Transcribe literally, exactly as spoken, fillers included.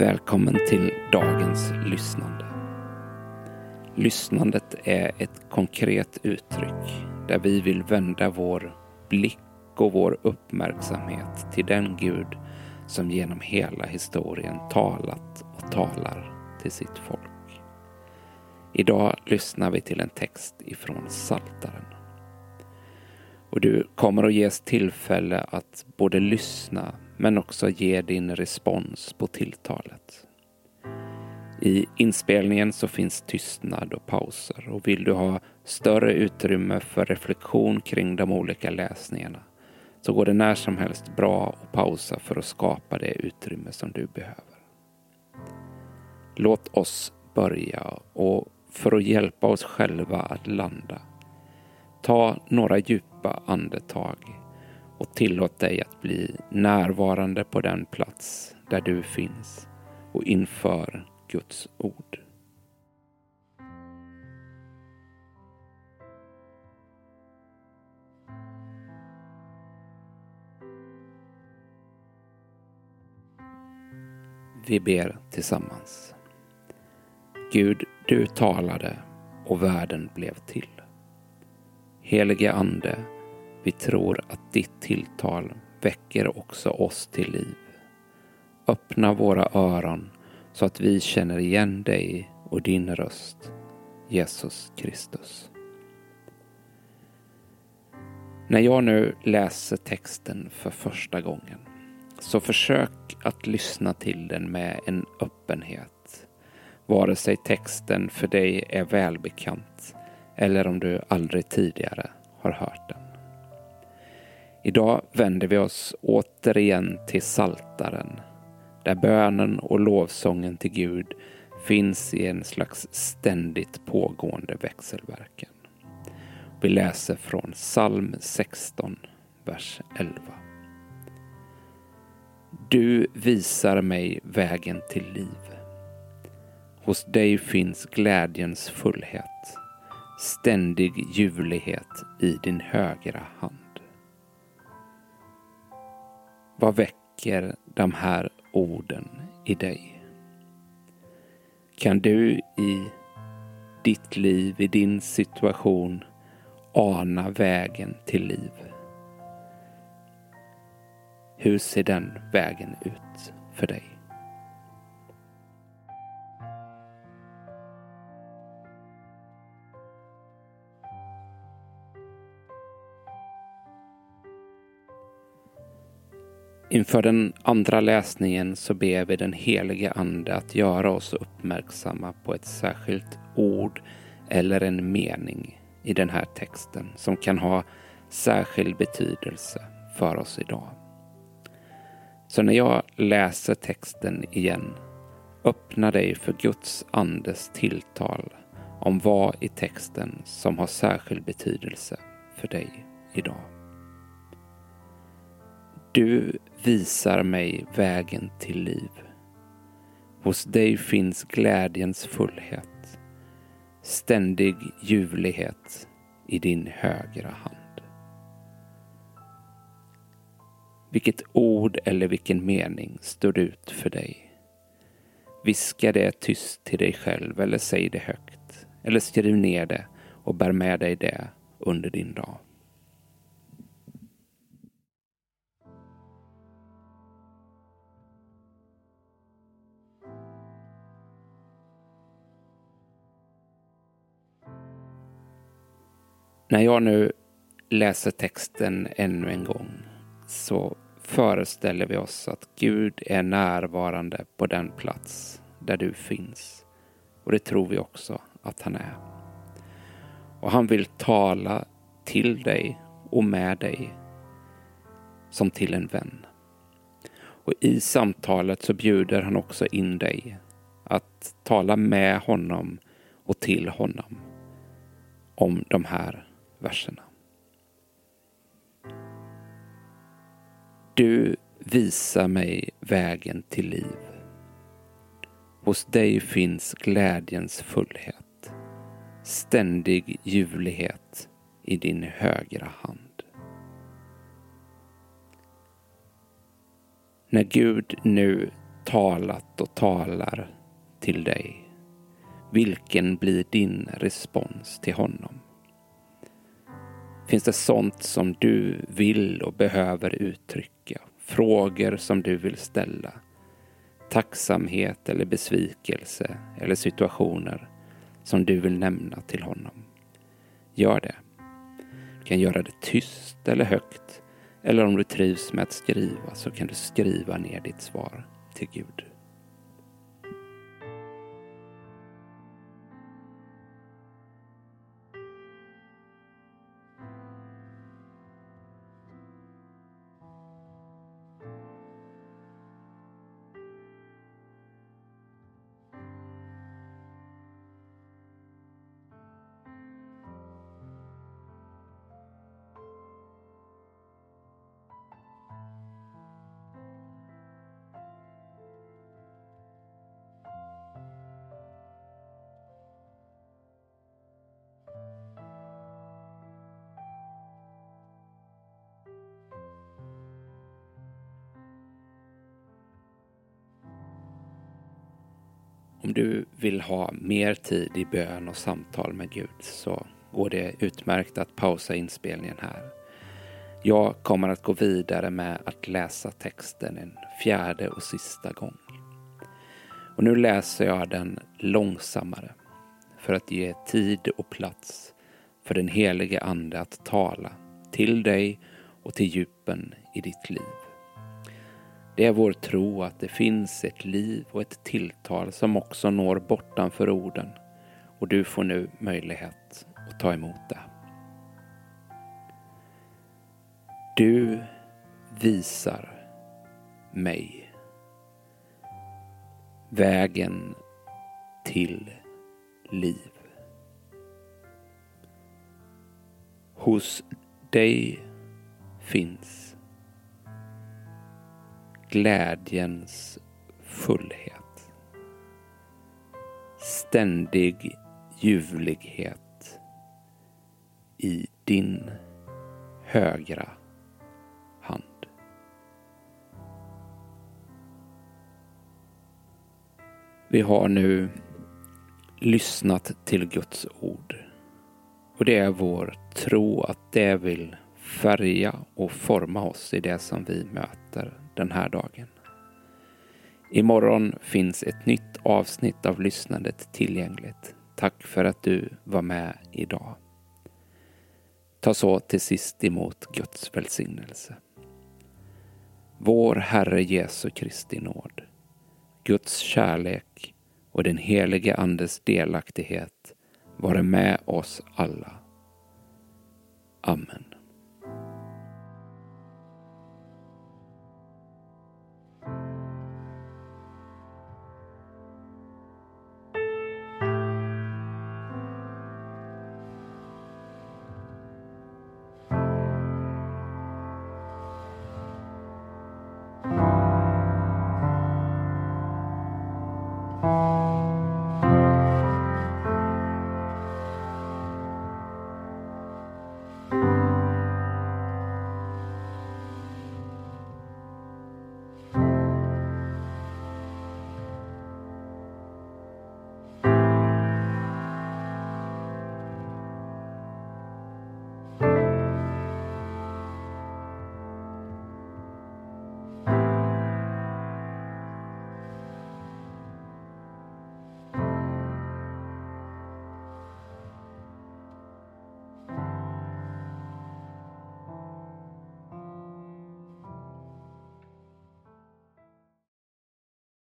Välkommen till dagens lyssnande. Lyssnandet är ett konkret uttryck där vi vill vända vår blick och vår uppmärksamhet till den Gud som genom hela historien talat och talar till sitt folk. Idag lyssnar vi till en text ifrån Psaltaren. Och du kommer att ges tillfälle att både lyssna men också ge din respons på tilltalet. I inspelningen så finns tystnad och pauser, och vill du ha större utrymme för reflektion kring de olika läsningarna så går det när som helst bra att pausa för att skapa det utrymme som du behöver. Låt oss börja, och för att hjälpa oss själva att landa, ta några djupa andetag och tillåt dig att bli närvarande på den plats där du finns och inför Guds ord. Vi ber tillsammans. Gud, du talade och världen blev till. Helige Ande, vi tror att ditt tilltal väcker också oss till liv. Öppna våra öron så att vi känner igen dig och din röst, Jesus Kristus. När jag nu läser texten för första gången, så försök att lyssna till den med en öppenhet. Vare sig texten för dig är välbekant eller om du aldrig tidigare har hört den. Idag vänder vi oss återigen till Psaltaren, där bönen och lovsången till Gud finns i en slags ständigt pågående växelverkan. Vi läser från psalm sexton, vers elva. Du visar mig vägen till liv. Hos dig finns glädjens fullhet, ständig ljuvlighet i din högra hand. Vad väcker de här orden i dig? Kan du i ditt liv, i din situation, ana vägen till liv? Hur ser den vägen ut för dig? Inför den andra läsningen så ber vi den helige Ande att göra oss uppmärksamma på ett särskilt ord eller en mening i den här texten som kan ha särskild betydelse för oss idag. Så när jag läser texten igen, öppna dig för Guds andes tilltal om vad i texten som har särskild betydelse för dig idag. Du visar mig vägen till liv. Hos dig finns glädjens fullhet, ständig ljuvlighet i din högra hand. Vilket ord eller vilken mening står ut för dig? Viska det tyst till dig själv eller säg det högt. Eller skriv ner det och bär med dig det under din dag. När jag nu läser texten ännu en gång så föreställer vi oss att Gud är närvarande på den plats där du finns. Och det tror vi också att han är. Och han vill tala till dig och med dig som till en vän. Och i samtalet så bjuder han också in dig att tala med honom och till honom om de här verserna. Du visar mig vägen till liv. Hos dig finns glädjens fullhet, ständig ljuvlighet i din högra hand. När Gud nu talat och talar till dig, vilken blir din respons till honom? Finns det sånt som du vill och behöver uttrycka? Frågor som du vill ställa? Tacksamhet eller besvikelse eller situationer som du vill nämna till honom? Gör det. Du kan göra det tyst eller högt, eller om du trivs med att skriva så kan du skriva ner ditt svar till Gud. Om du vill ha mer tid i bön och samtal med Gud så går det utmärkt att pausa inspelningen här. Jag kommer att gå vidare med att läsa texten en fjärde och sista gång. Och nu läser jag den långsammare för att ge tid och plats för den helige ande att tala till dig och till djupen i ditt liv. Det är vår tro att det finns ett liv och ett tilltal som också når bortanför orden, och du får nu möjlighet att ta emot det. Du visar mig vägen till liv. Hos dig finns glädjens fullhet, ständig ljuvlighet i din högra hand. Vi har nu lyssnat till Guds ord, och det är vår tro att det vill färga och forma oss i det som vi möter den här dagen. Imorgon finns ett nytt avsnitt av lyssnandet tillgängligt. Tack för att du var med idag. Ta så till sist emot Guds välsignelse. Vår Herre Jesu Kristi nåd, Guds kärlek och den helige andes delaktighet vare med oss alla. Amen.